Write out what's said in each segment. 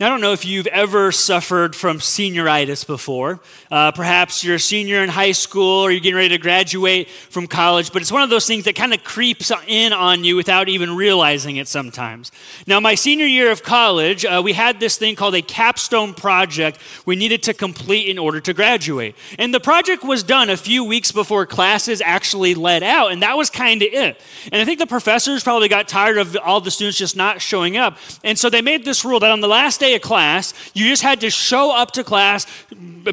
Now, I don't know if you've ever suffered from senioritis before. Perhaps you're a senior in high school or you're getting ready to graduate from college, but it's one of those things that kind of creeps in on you without even realizing it sometimes. Now, my senior year of college, we had this thing called a capstone project we needed to complete in order to graduate. And the project was done a few weeks before classes actually let out, and that was kind of it. And I think the professors probably got tired of all the students just not showing up. And so they made this rule that on the last day of class, you just had to show up to class,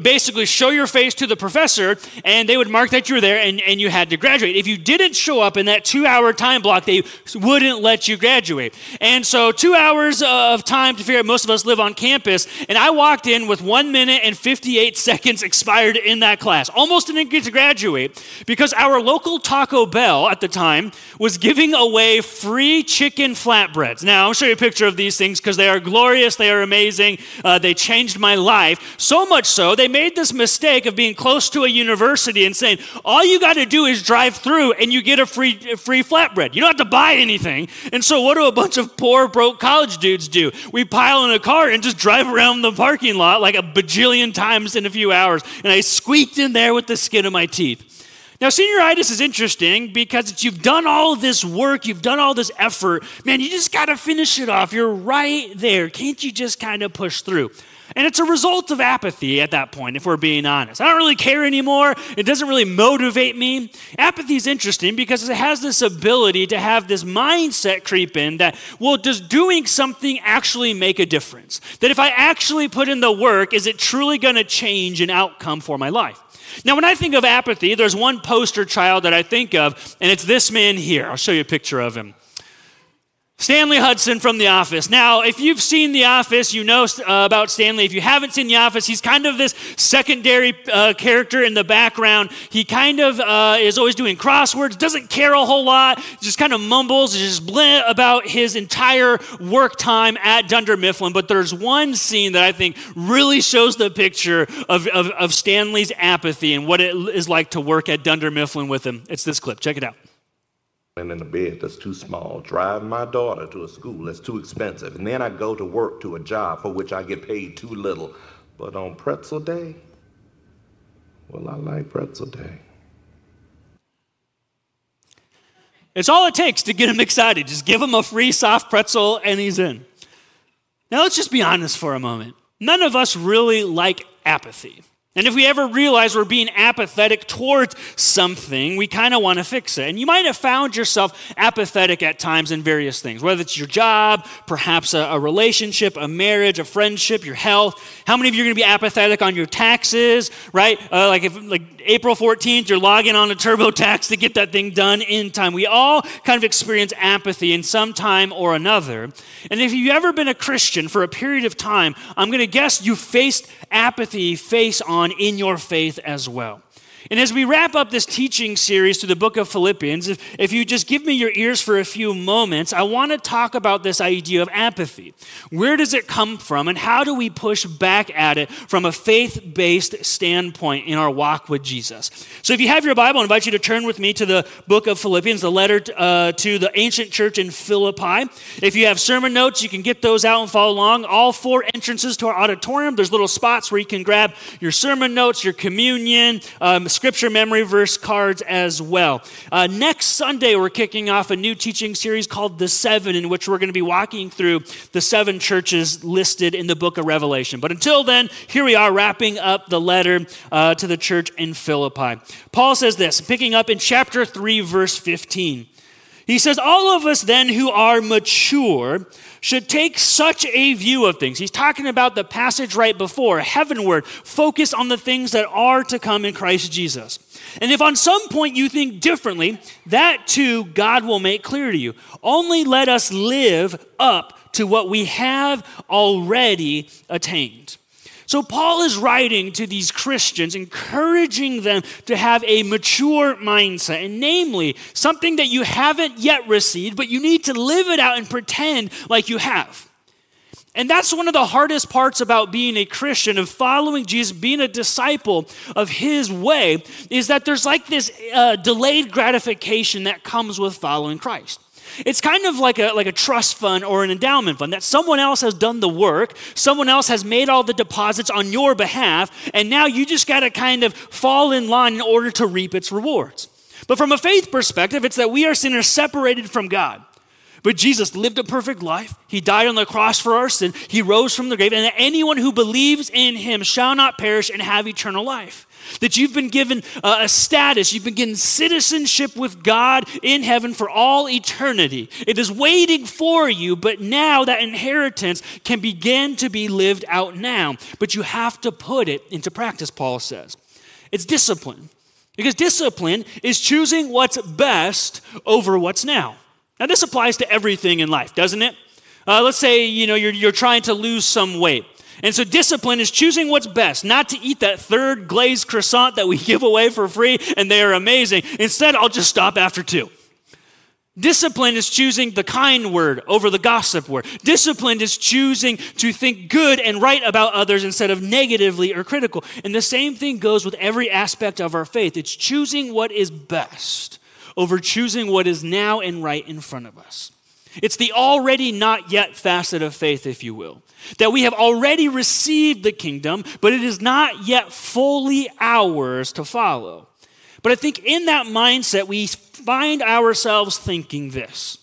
basically show your face to the professor, and they would mark that you were there and you had to graduate. If you didn't show up in that 2-hour time block, they wouldn't let you graduate. And so 2 hours of time to figure out, most of us live on campus, and I walked in with 1 minute and 58 seconds expired in that class. Almost didn't get to graduate because our local Taco Bell at the time was giving away free chicken flatbreads. Now, I'll show you a picture of these things because they are glorious, they are amazing. They changed my life. So much so, they made this mistake of being close to a university and saying, all you got to do is drive through and you get a free flatbread. You don't have to buy anything. And so what do a bunch of poor, broke college dudes do? We pile in a car and just drive around the parking lot like a bajillion times in a few hours. And I squeaked in there with the skin of my teeth. Now, senioritis is interesting because you've done all this work, you've done all this effort. Man, you just got to finish it off. You're right there. Can't you just kind of push through? And it's a result of apathy at that point, if we're being honest. I don't really care anymore. It doesn't really motivate me. Apathy is interesting because it has this ability to have this mindset creep in that, well, does doing something actually make a difference? That if I actually put in the work, is it truly going to change an outcome for my life? Now, when I think of apathy, there's one poster child that I think of, and it's this man here. I'll show you a picture of him. Stanley Hudson from The Office. Now, if you've seen The Office, you know about Stanley. If you haven't seen The Office, he's kind of this secondary character in the background. He kind of is always doing crosswords, doesn't care a whole lot, just kind of mumbles, just bleh about his entire work time at Dunder Mifflin. But there's one scene that I think really shows the picture of Stanley's apathy and what it is like to work at Dunder Mifflin with him. It's this clip. Check it out. In the bed that's too small, drive my daughter to a school that's too expensive, and then I go to work to a job for which I get paid too little. But on pretzel day, well, I like pretzel day. It's all it takes to get him excited. Just give him a free soft pretzel and he's in. Now let's just be honest for a moment. None of us really like apathy. And if we ever realize we're being apathetic towards something, we kind of want to fix it. And you might have found yourself apathetic at times in various things, whether it's your job, perhaps a relationship, a marriage, a friendship, your health. How many of you are going to be apathetic on your taxes, right? Like April 14th, you're logging on a TurboTax to get that thing done in time. We all kind of experience apathy in some time or another. And if you've ever been a Christian for a period of time, I'm going to guess you faced apathy face on in your faith as well. And as we wrap up this teaching series through the book of Philippians, if you just give me your ears for a few moments, I want to talk about this idea of apathy. Where does it come from, and how do we push back at it from a faith-based standpoint in our walk with Jesus? So if you have your Bible, I invite you to turn with me to the book of Philippians, the letter to the ancient church in Philippi. If you have sermon notes, you can get those out and follow along. All four entrances to our auditorium, there's little spots where you can grab your sermon notes, your communion, scripture memory verse cards as well. Next Sunday, we're kicking off a new teaching series called The Seven, in which we're going to be walking through the seven churches listed in the book of Revelation. But until then, here we are wrapping up the letter to the church in Philippi. Paul says this, picking up in chapter 3, verse 15. He says, all of us then who are mature should take such a view of things. He's talking about the passage right before, heavenward, focus on the things that are to come in Christ Jesus. And if on some point you think differently, that too God will make clear to you. Only let us live up to what we have already attained. So Paul is writing to these Christians, encouraging them to have a mature mindset, and namely, something that you haven't yet received, but you need to live it out and pretend like you have. And that's one of the hardest parts about being a Christian, of following Jesus, being a disciple of his way, is that there's like this delayed gratification that comes with following Christ. It's kind of like a trust fund or an endowment fund that someone else has done the work, someone else has made all the deposits on your behalf, and now you just got to kind of fall in line in order to reap its rewards. But from a faith perspective, it's that we are sinners separated from God. But Jesus lived a perfect life. He died on the cross for our sin. He rose from the grave. And anyone who believes in him shall not perish and have eternal life. That you've been given a status. You've been given citizenship with God in heaven for all eternity. It is waiting for you, but now that inheritance can begin to be lived out now. But you have to put it into practice, Paul says. It's discipline. Because discipline is choosing what's best over what's now. Now, this applies to everything in life, doesn't it? Let's say, you're trying to lose some weight. And so discipline is choosing what's best, not to eat that third glazed croissant that we give away for free, and they are amazing. Instead, I'll just stop after 2. Discipline is choosing the kind word over the gossip word. Discipline is choosing to think good and right about others instead of negatively or critical. And the same thing goes with every aspect of our faith. It's choosing what is best over choosing what is now and right in front of us. It's the already not yet facet of faith, if you will, that we have already received the kingdom, but it is not yet fully ours to follow. But I think in that mindset, we find ourselves thinking this: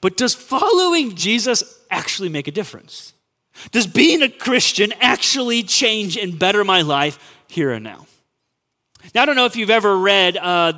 but does following Jesus actually make a difference? Does being a Christian actually change and better my life here and now? Now, I don't know if you've ever read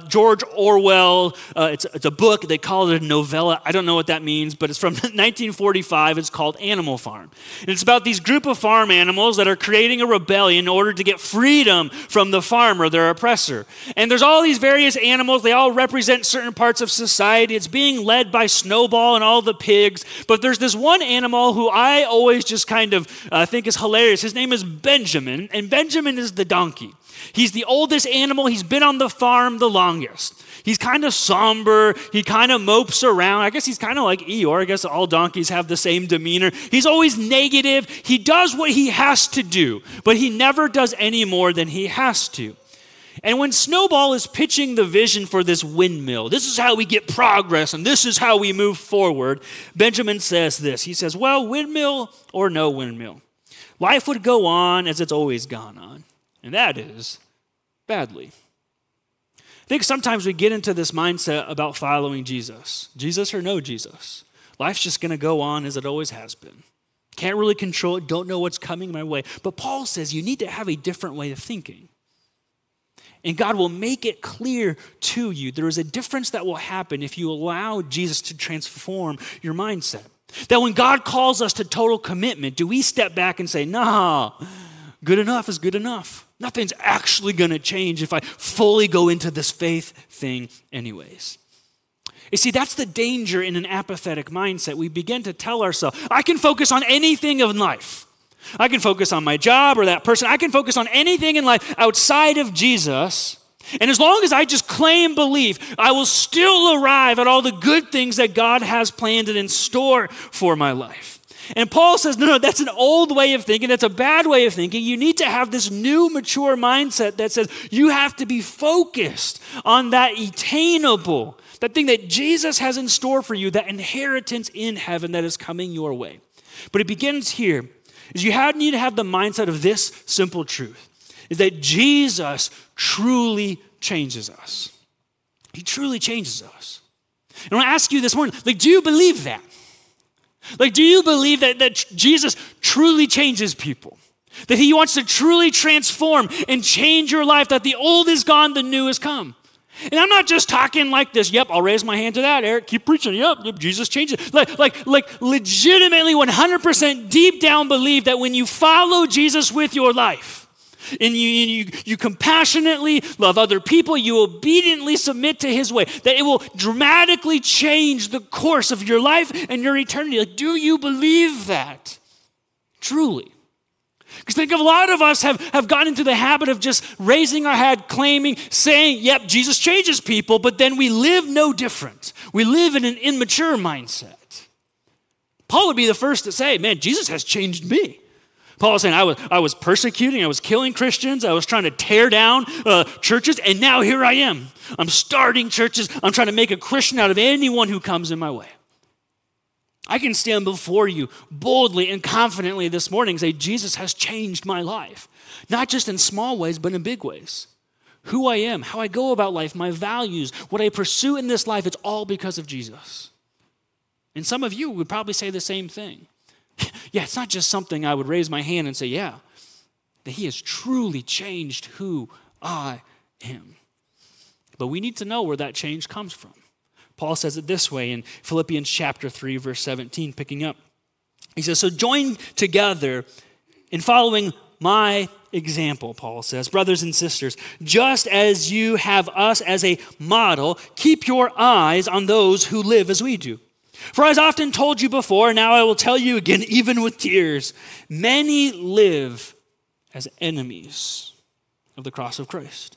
George Orwell. It's a book. They call it a novella. I don't know what that means, but it's from 1945. It's called Animal Farm. And it's about these group of farm animals that are creating a rebellion in order to get freedom from the farmer, their oppressor. And there's all these various animals. They all represent certain parts of society. It's being led by Snowball and all the pigs. But there's this one animal who I always just kind of think is hilarious. His name is Benjamin, and Benjamin is the donkey. He's the oldest animal. He's been on the farm the longest. He's kind of somber. He kind of mopes around. I guess he's kind of like Eeyore. I guess all donkeys have the same demeanor. He's always negative. He does what he has to do, but he never does any more than he has to. And when Snowball is pitching the vision for this windmill, this is how we get progress and this is how we move forward, Benjamin says this. He says, well, windmill or no windmill, life would go on as it's always gone on. And that is badly. I think sometimes we get into this mindset about following Jesus. Jesus or no Jesus. Life's just going to go on as it always has been. Can't really control it. Don't know what's coming my way. But Paul says you need to have a different way of thinking. And God will make it clear to you. There is a difference that will happen if you allow Jesus to transform your mindset. That when God calls us to total commitment, do we step back and say, nah, good enough is good enough. Nothing's actually going to change if I fully go into this faith thing anyways. You see, that's the danger in an apathetic mindset. We begin to tell ourselves, I can focus on anything in life. I can focus on my job or that person. I can focus on anything in life outside of Jesus. And as long as I just claim belief, I will still arrive at all the good things that God has planned and in store for my life. And Paul says, no, that's an old way of thinking. That's a bad way of thinking. You need to have this new mature mindset that says you have to be focused on that attainable, that thing that Jesus has in store for you, that inheritance in heaven that is coming your way. But it begins here, is you need to have the mindset of this simple truth, is that Jesus truly changes us. He truly changes us. And I want to ask you this morning, do you believe that? Do you believe that Jesus truly changes people? That he wants to truly transform and change your life, that the old is gone, the new has come? And I'm not just talking like this, yep, I'll raise my hand to that, Eric, keep preaching, yep, Jesus changes. Like legitimately 100% deep down believe that when you follow Jesus with your life, and you compassionately love other people, you obediently submit to his way, that it will dramatically change the course of your life and your eternity. Do you believe that? Truly. Because think of a lot of us have gotten into the habit of just raising our head, claiming, saying, yep, Jesus changes people, but then we live no different. We live in an immature mindset. Paul would be the first to say, man, Jesus has changed me. Paul is saying, I was persecuting, I was killing Christians, I was trying to tear down churches, and now here I am. I'm starting churches. I'm trying to make a Christian out of anyone who comes in my way. I can stand before you boldly and confidently this morning and say, Jesus has changed my life, not just in small ways, but in big ways. Who I am, how I go about life, my values, what I pursue in this life, it's all because of Jesus. And some of you would probably say the same thing. Yeah, it's not just something I would raise my hand and say, yeah, that he has truly changed who I am. But we need to know where that change comes from. Paul says it this way in Philippians chapter 3, verse 17, picking up. He says, so join together in following my example, Paul says. Brothers and sisters, just as you have us as a model, keep your eyes on those who live as we do. For as often told you before, now I will tell you again, even with tears, many live as enemies of the cross of Christ.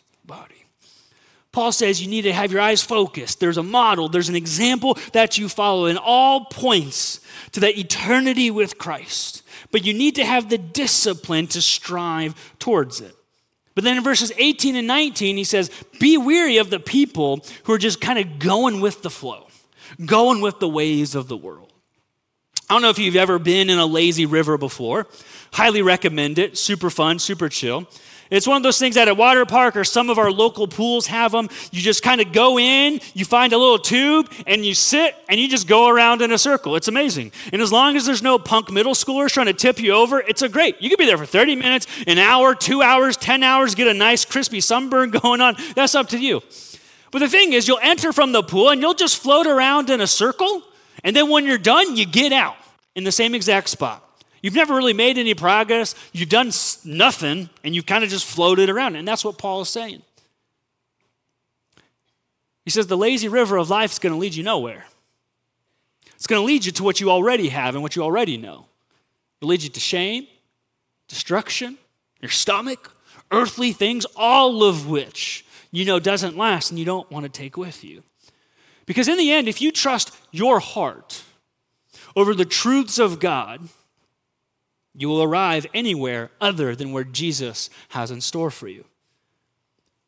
body. Paul says you need to have your eyes focused. There's a model, there's an example that you follow, and all points to that eternity with Christ. But you need to have the discipline to strive towards it. But then in verses 18 and 19, he says, be weary of the people who are just kind of going with the flow, going with the ways of the world. I don't know if you've ever been in a lazy river before. Highly recommend it. Super fun, super chill. It's one of those things at a water park or some of our local pools have them. You just kind of go in, you find a little tube, and you sit, and you just go around in a circle. It's amazing. And as long as there's no punk middle schoolers trying to tip you over, it's a great. You could be there for 30 minutes, an hour, 2 hours, 10 hours, get a nice crispy sunburn going on. That's up to you. But the thing is, you'll enter from the pool, and you'll just float around in a circle, and then when you're done, you get out in the same exact spot. You've never really made any progress. You've done nothing, and you've kind of just floated around. And that's what Paul is saying. He says the lazy river of life is going to lead you nowhere. It's going to lead you to what you already have and what you already know. It'll lead you to shame, destruction, your stomach, earthly things, all of which you know doesn't last and you don't want to take with you. Because in the end, if you trust your heart over the truths of God, you will arrive anywhere other than where Jesus has in store for you.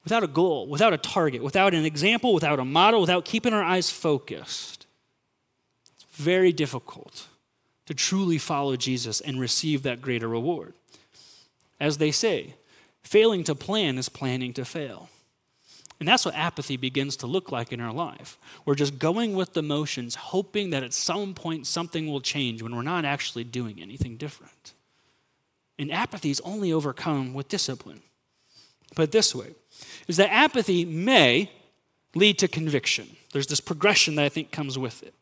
Without a goal, without a target, without an example, without a model, without keeping our eyes focused, it's very difficult to truly follow Jesus and receive that greater reward. As they say, failing to plan is planning to fail. And that's what apathy begins to look like in our life. We're just going with the motions, hoping that at some point something will change when we're not actually doing anything different. And apathy is only overcome with discipline. Put it this way, is that apathy may lead to conviction. There's this progression that I think comes with it,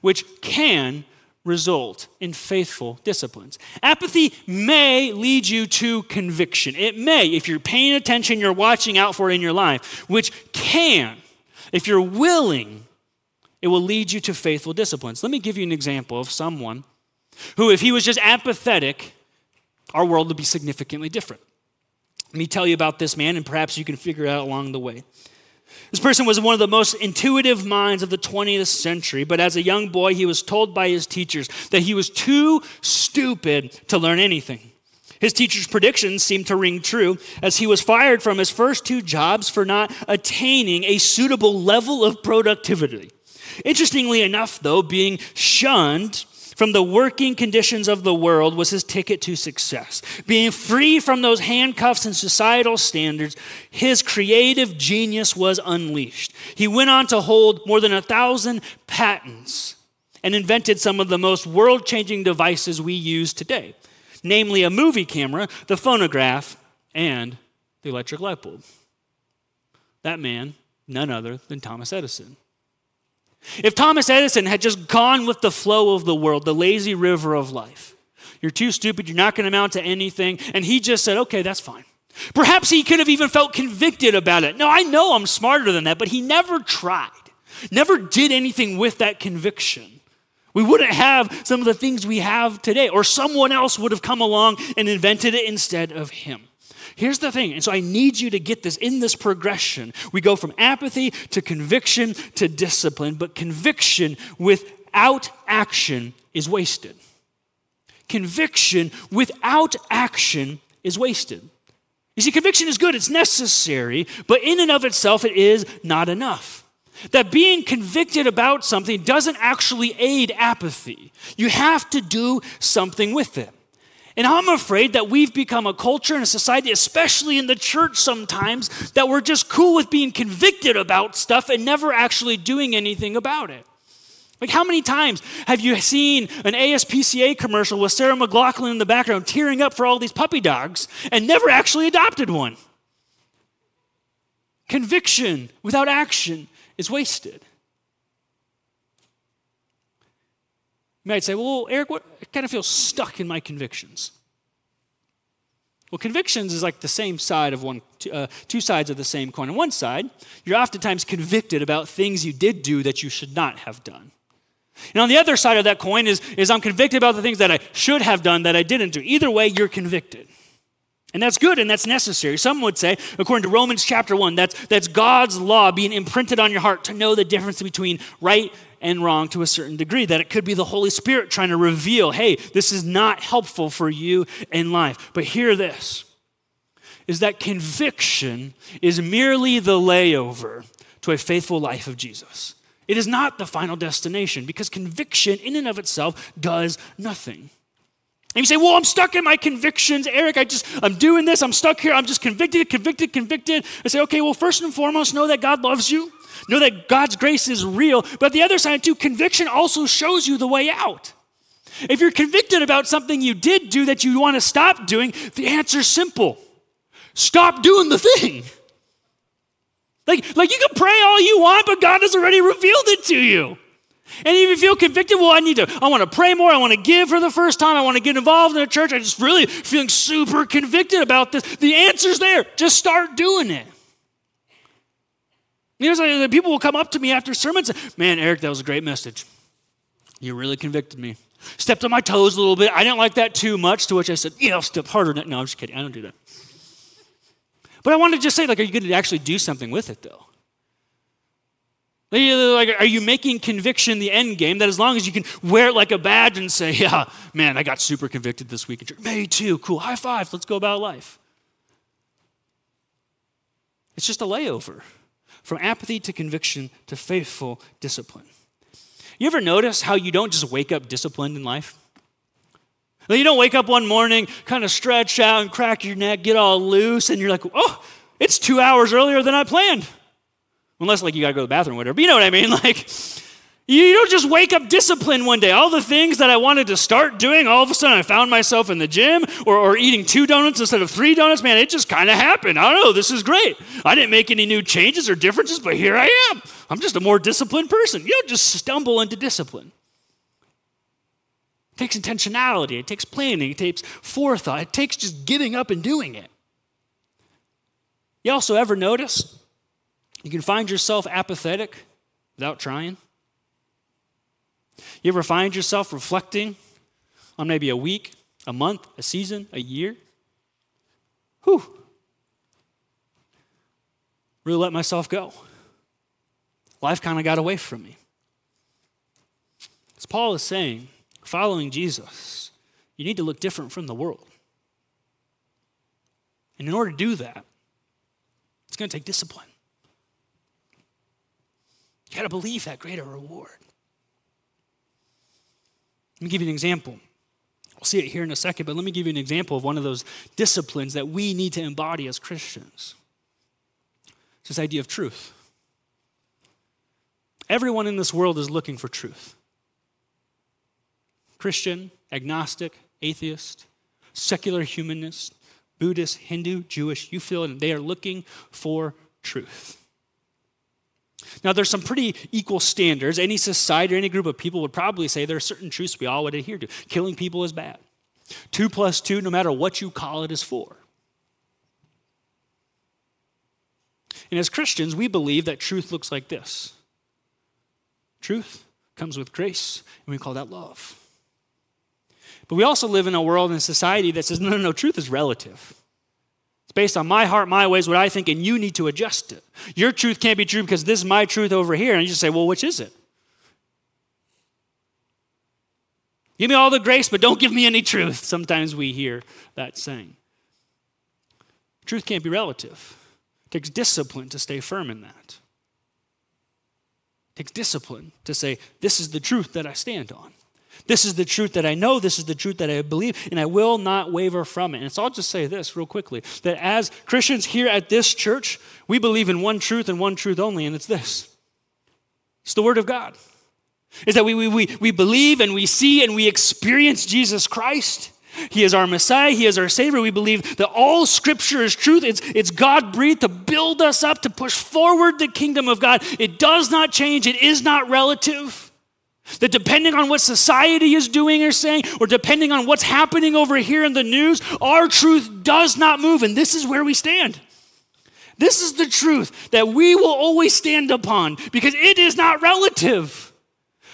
which can result in faithful disciplines. Apathy may lead you to conviction. It may, if you're paying attention, you're watching out for it in your life, which can, if you're willing, it will lead you to faithful disciplines. Let me give you an example of someone who, if he was just apathetic, our world would be significantly different. Let me tell you about this man, and perhaps you can figure it out along the way. This person was one of the most intuitive minds of the 20th century, but as a young boy, he was told by his teachers that he was too stupid to learn anything. His teacher's predictions seemed to ring true, as he was fired from his first 2 jobs for not attaining a suitable level of productivity. Interestingly enough, though, being shunned from the working conditions of the world was his ticket to success. Being free from those handcuffs and societal standards, his creative genius was unleashed. He went on to hold more than 1,000 patents and invented some of the most world-changing devices we use today, namely a movie camera, the phonograph, and the electric light bulb. That man, none other than Thomas Edison. If Thomas Edison had just gone with the flow of the world, the lazy river of life, you're too stupid, you're not going to amount to anything, and he just said, okay, that's fine. Perhaps he could have even felt convicted about it. No, I know I'm smarter than that, but he never tried, never did anything with that conviction. We wouldn't have some of the things we have today, or someone else would have come along and invented it instead of him. Here's the thing, and so I need you to get this in this progression. We go from apathy to conviction to discipline, but conviction without action is wasted. Conviction without action is wasted. You see, conviction is good, it's necessary, but in and of itself, it is not enough. That being convicted about something doesn't actually aid apathy. You have to do something with it. And I'm afraid that we've become a culture and a society, especially in the church sometimes, that we're just cool with being convicted about stuff and never actually doing anything about it. Like, how many times have you seen an ASPCA commercial with Sarah McLaughlin in the background tearing up for all these puppy dogs and never actually adopted one? Conviction without action is wasted. You might say, well, Eric, I kind of feel stuck in my convictions. Well, convictions is like the same side of two sides of the same coin. On one side, you're oftentimes convicted about things you did do that you should not have done. And on the other side of that coin is I'm convicted about the things that I should have done that I didn't do. Either way, you're convicted. And that's good and that's necessary. Some would say, according to Romans chapter 1, that's God's law being imprinted on your heart to know the difference between right and wrong to a certain degree, that it could be the Holy Spirit trying to reveal, hey, this is not helpful for you in life. But hear this, is that conviction is merely the layover to a faithful life of Jesus. It is not the final destination because conviction in and of itself does nothing. And you say, well, I'm stuck in my convictions, Eric. I'm doing this. I'm stuck here. I'm just convicted. I say, okay, well, first and foremost, know that God loves you. Know that God's grace is real. But the other side, too, conviction also shows you the way out. If you're convicted about something you did do that you want to stop doing, the answer's simple. Stop doing the thing. Like you can pray all you want, but God has already revealed it to you. And if you feel convicted, well, I want to pray more. I want to give for the first time. I want to get involved in a church. I'm just really feeling super convicted about this. The answer's there. Just start doing it. You know, like, people will come up to me after sermons. Man, Eric, that was a great message. You really convicted me. Stepped on my toes a little bit. I didn't like that too much, to which I said, I'll step harder. No, I'm just kidding. I don't do that. But I wanted to just say, are you going to actually do something with it, though? Are you making conviction the end game? That as long as you can wear it like a badge and say, yeah, man, I got super convicted this week. Me too, cool, high five, let's go about life. It's just a layover from apathy to conviction to faithful discipline. You ever notice how you don't just wake up disciplined in life? You don't wake up one morning, kind of stretch out and crack your neck, get all loose, and you're like, oh, it's 2 hours earlier than I planned. Unless, you got to go to the bathroom or whatever. But you know what I mean? You don't just wake up disciplined one day. All the things that I wanted to start doing, all of a sudden I found myself in the gym or eating 2 donuts instead of 3 donuts. Man, it just kind of happened. I don't know. This is great. I didn't make any new changes or differences, but here I am. I'm just a more disciplined person. You don't just stumble into discipline. It takes intentionality. It takes planning. It takes forethought. It takes just getting up and doing it. You also ever notice you can find yourself apathetic without trying? You ever find yourself reflecting on maybe a week, a month, a season, a year? Whew. Really let myself go. Life kind of got away from me. As Paul is saying, following Jesus, you need to look different from the world. And in order to do that, it's going to take discipline. You got to believe that greater reward. Let me give you an example. We'll see it here in a second, but let me give you an example of one of those disciplines that we need to embody as Christians. It's this idea of truth. Everyone in this world is looking for truth. Christian, agnostic, atheist, secular humanist, Buddhist, Hindu, Jewish, you feel it, they are looking for truth. Now, there's some pretty equal standards. Any society or any group of people would probably say there are certain truths we all would adhere to. Killing people is bad. 2 plus 2, no matter what you call it, is 4. And as Christians, we believe that truth looks like this. Truth comes with grace, and we call that love. But we also live in a world and a society that says, no, truth is relative. It's based on my heart, my ways, what I think, and you need to adjust it. Your truth can't be true because this is my truth over here. And you just say, well, which is it? Give me all the grace, but don't give me any truth. Sometimes we hear that saying. Truth can't be relative. It takes discipline to stay firm in that. It takes discipline to say, this is the truth that I stand on. This is the truth that I know. This is the truth that I believe, and I will not waver from it. And so I'll just say this real quickly, that as Christians here at this church, we believe in one truth and one truth only, and it's this. It's the Word of God. Is that we believe and we see and we experience Jesus Christ. He is our Messiah. He is our Savior. We believe that all Scripture is truth. It's God-breathed to build us up, to push forward the kingdom of God. It does not change. It is not relative. That depending on what society is doing or saying, or depending on what's happening over here in the news, our truth does not move. And this is where we stand. This is the truth that we will always stand upon because it is not relative.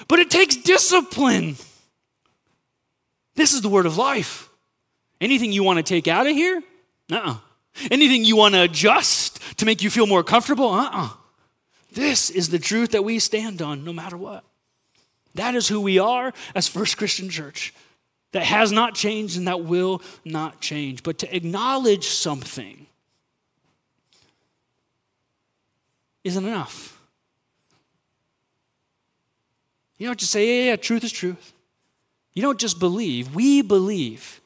But it takes discipline. This is the word of life. Anything you want to take out of here? Uh-uh. Anything you want to adjust to make you feel more comfortable? Uh-uh. This is the truth that we stand on no matter what. That is who we are as First Christian Church. That has not changed and that will not change. But to acknowledge something isn't enough. You don't just say, yeah, truth is truth. You don't just believe. We believe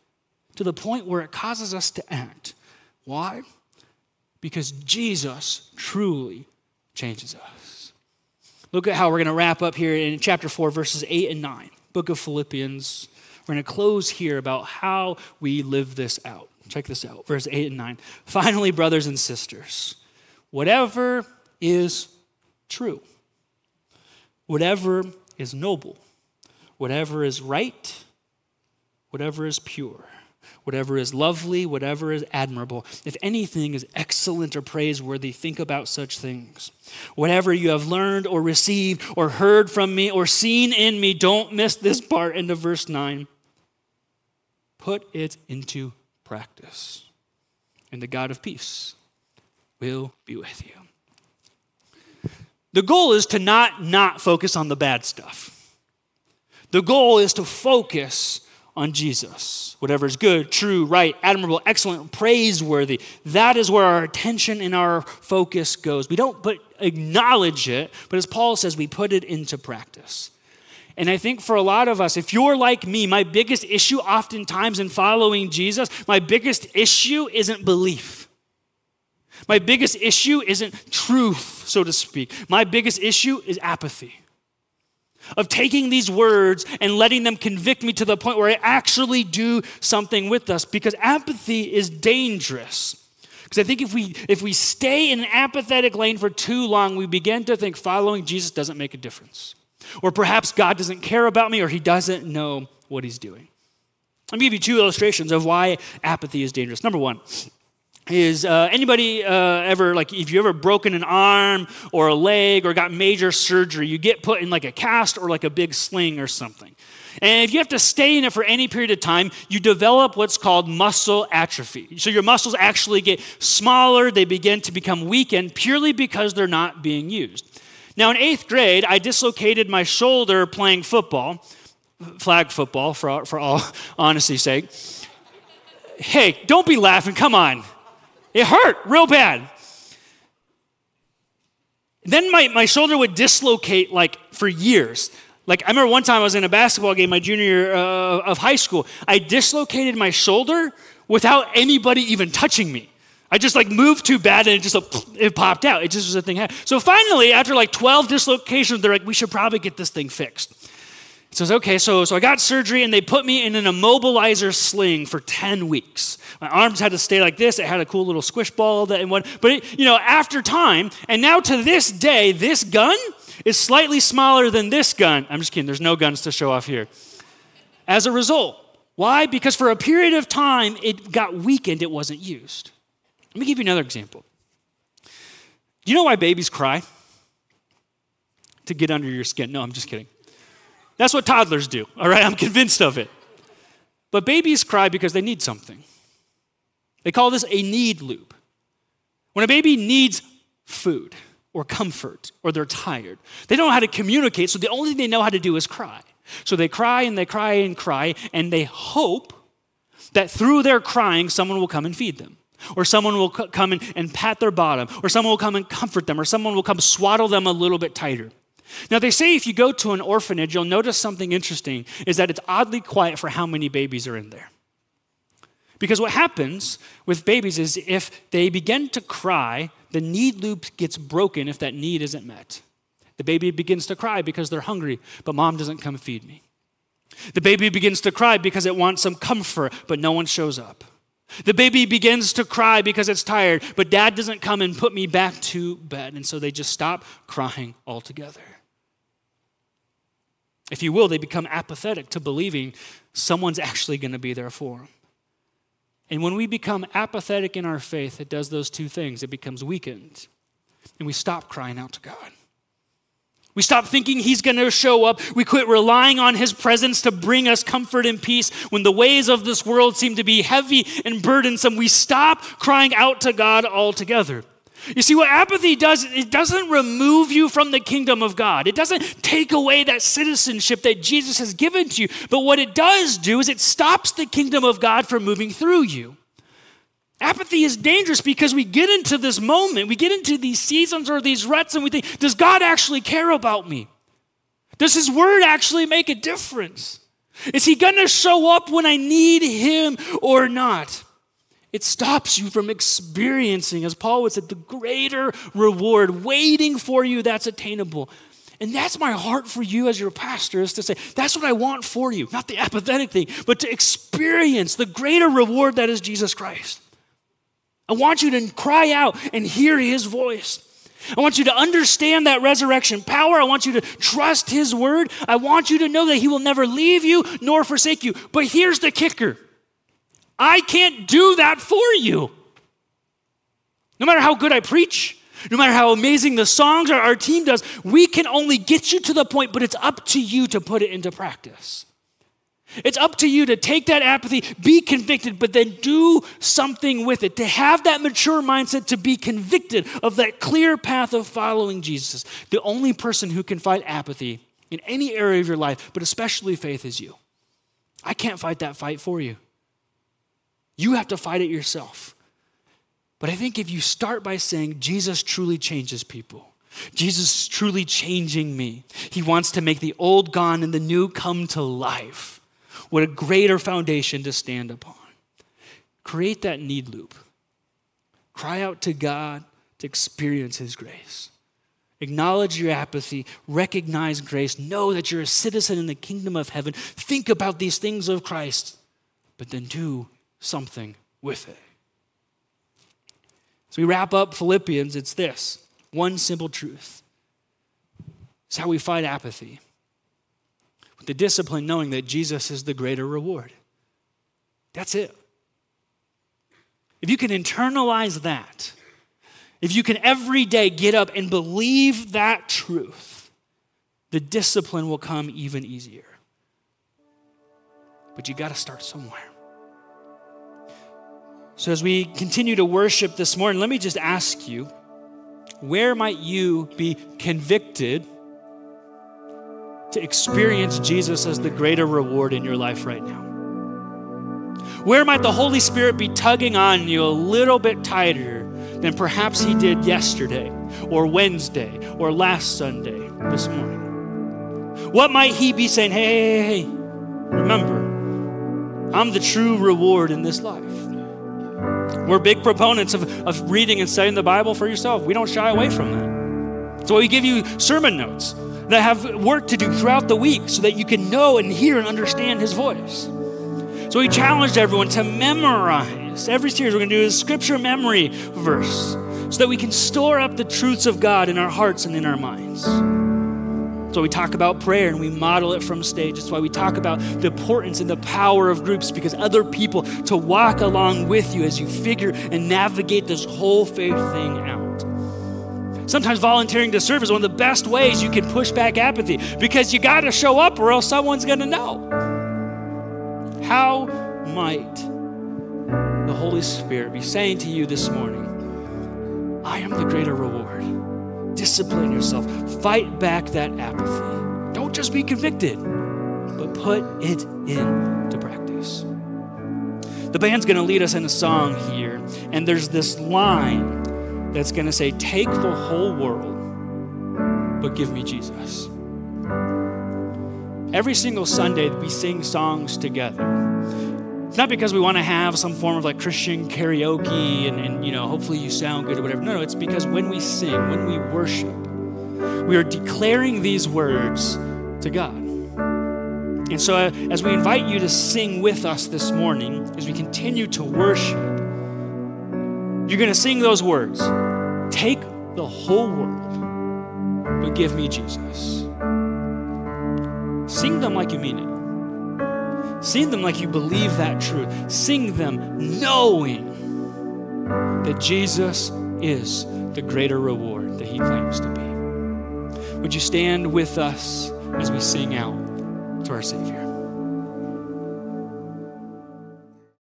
to the point where it causes us to act. Why? Because Jesus truly changes us. Look at how we're going to wrap up here in chapter 4, verses 8 and 9, book of Philippians. We're going to close here about how we live this out. Check this out, verse 8 and 9. Finally, brothers and sisters, whatever is true, whatever is noble, whatever is right, whatever is pure, whatever is lovely, whatever is admirable, if anything is excellent or praiseworthy, think about such things. Whatever you have learned or received or heard from me or seen in me, don't miss this part into verse 9. Put it into practice, and the God of peace will be with you. The goal is to not focus on the bad stuff. The goal is to focus on Jesus. Whatever is good, true, right, admirable, excellent, praiseworthy. That is where our attention and our focus goes. We don't acknowledge it, but as Paul says, we put it into practice. And I think for a lot of us, if you're like me, my biggest issue oftentimes in following Jesus, my biggest issue isn't belief. My biggest issue isn't truth, so to speak. My biggest issue is apathy. Of taking these words and letting them convict me to the point where I actually do something with us. Because apathy is dangerous. Because I think if we stay in an apathetic lane for too long, we begin to think following Jesus doesn't make a difference. Or perhaps God doesn't care about me, or he doesn't know what he's doing. Let me give you two illustrations of why apathy is dangerous. Number one is anybody ever, if you ever broken an arm or a leg or got major surgery, you get put in a cast or a big sling or something. And if you have to stay in it for any period of time, you develop what's called muscle atrophy. So your muscles actually get smaller, they begin to become weakened purely because they're not being used. Now in 8th grade, I dislocated my shoulder playing football, flag football for all honesty's sake. Hey, don't be laughing, come on. It hurt real bad. Then my shoulder would dislocate for years. I remember one time I was in a basketball game my junior year of high school. I dislocated my shoulder without anybody even touching me. I just moved too bad and it just it popped out. It just was a thing happened. So finally, after 12 dislocations, they're we should probably get this thing fixed. So it's okay, so I got surgery and they put me in an immobilizer sling for 10 weeks. My arms had to stay like this. It had a cool little squish ball that and what, but after time, and now to this day, this gun is slightly smaller than this gun. I'm just kidding, there's no guns to show off here. As a result, why? Because for a period of time, it got weakened, it wasn't used. Let me give you another example. Do you know why babies cry? To get under your skin. No, I'm just kidding. That's what toddlers do, all right? I'm convinced of it. But babies cry because they need something. They call this a need loop. When a baby needs food or comfort or they're tired, they don't know how to communicate, so the only thing they know how to do is cry. So they cry and they cry and cry, and they hope that through their crying, someone will come and feed them, or someone will come and pat their bottom, or someone will come and comfort them, or someone will come swaddle them a little bit tighter. Now, they say if you go to an orphanage, you'll notice something interesting is that it's oddly quiet for how many babies are in there. Because what happens with babies is if they begin to cry, the need loop gets broken if that need isn't met. The baby begins to cry because they're hungry, but mom doesn't come feed me. The baby begins to cry because it wants some comfort, but no one shows up. The baby begins to cry because it's tired, but dad doesn't come and put me back to bed. And so they just stop crying altogether. If you will, they become apathetic to believing someone's actually going to be there for them. And when we become apathetic in our faith, it does those two things. It becomes weakened, and we stop crying out to God. We stop thinking he's going to show up. We quit relying on his presence to bring us comfort and peace. When the ways of this world seem to be heavy and burdensome, we stop crying out to God altogether. You see, what apathy does, it doesn't remove you from the kingdom of God. It doesn't take away that citizenship that Jesus has given to you. But what it does do is it stops the kingdom of God from moving through you. Apathy is dangerous because we get into this moment, we get into these seasons or these ruts, and we think, does God actually care about me? Does his word actually make a difference? Is he going to show up when I need him or not? It stops you from experiencing, as Paul would say, the greater reward waiting for you that's attainable. And that's my heart for you as your pastor, is to say, that's what I want for you, not the apathetic thing, but to experience the greater reward that is Jesus Christ. I want you to cry out and hear his voice. I want you to understand that resurrection power. I want you to trust his word. I want you to know that he will never leave you nor forsake you. But here's the kicker. I can't do that for you. No matter how good I preach, no matter how amazing the songs or our team does, we can only get you to the point, but it's up to you to put it into practice. It's up to you to take that apathy, be convicted, but then do something with it, to have that mature mindset, to be convicted of that clear path of following Jesus. The only person who can fight apathy in any area of your life, but especially faith, is you. I can't fight that fight for you. You have to fight it yourself. But I think if you start by saying, Jesus truly changes people. Jesus is truly changing me. He wants to make the old gone and the new come to life. What a greater foundation to stand upon. Create that need loop. Cry out to God to experience his grace. Acknowledge your apathy, recognize grace, know that you're a citizen in the kingdom of heaven, think about these things of Christ, but then do something with it. So we wrap up Philippians, it's this, one simple truth. It's how we fight apathy. The discipline, knowing that Jesus is the greater reward. That's it. If you can internalize that, if you can every day get up and believe that truth, the discipline will come even easier. But you got to start somewhere. So as we continue to worship this morning, let me just ask you, where might you be convicted to experience Jesus as the greater reward in your life right now? Where might the Holy Spirit be tugging on you a little bit tighter than perhaps he did yesterday or Wednesday or last Sunday this morning? What might he be saying, hey, remember, I'm the true reward in this life. We're big proponents of reading and studying the Bible for yourself. We don't shy away from that. So we give you sermon notes that have work to do throughout the week so that you can know and hear and understand his voice. So he challenged everyone to memorize. Every series we're going to do is scripture memory verse so that we can store up the truths of God in our hearts and in our minds. So we talk about prayer and we model it from stage. That's why we talk about the importance and the power of groups, because other people to walk along with you as you figure and navigate this whole faith thing out. Sometimes volunteering to serve is one of the best ways you can push back apathy, because you got to show up or else someone's going to know. How might the Holy Spirit be saying to you this morning, I am the greater reward. Discipline yourself. Fight back that apathy. Don't just be convicted, but put it into practice. The band's going to lead us in a song here, and there's this line that's going to say, take the whole world, but give me Jesus. Every single Sunday, we sing songs together. It's not because we want to have some form of like Christian karaoke and you know, hopefully you sound good or whatever. No, it's because when we sing, when we worship, we are declaring these words to God. And so as we invite you to sing with us this morning, as we continue to worship, you're going to sing those words. Take the whole world, but give me Jesus. Sing them like you mean it. Sing them like you believe that truth. Sing them knowing that Jesus is the greater reward that he claims to be. Would you stand with us as we sing out to our Savior?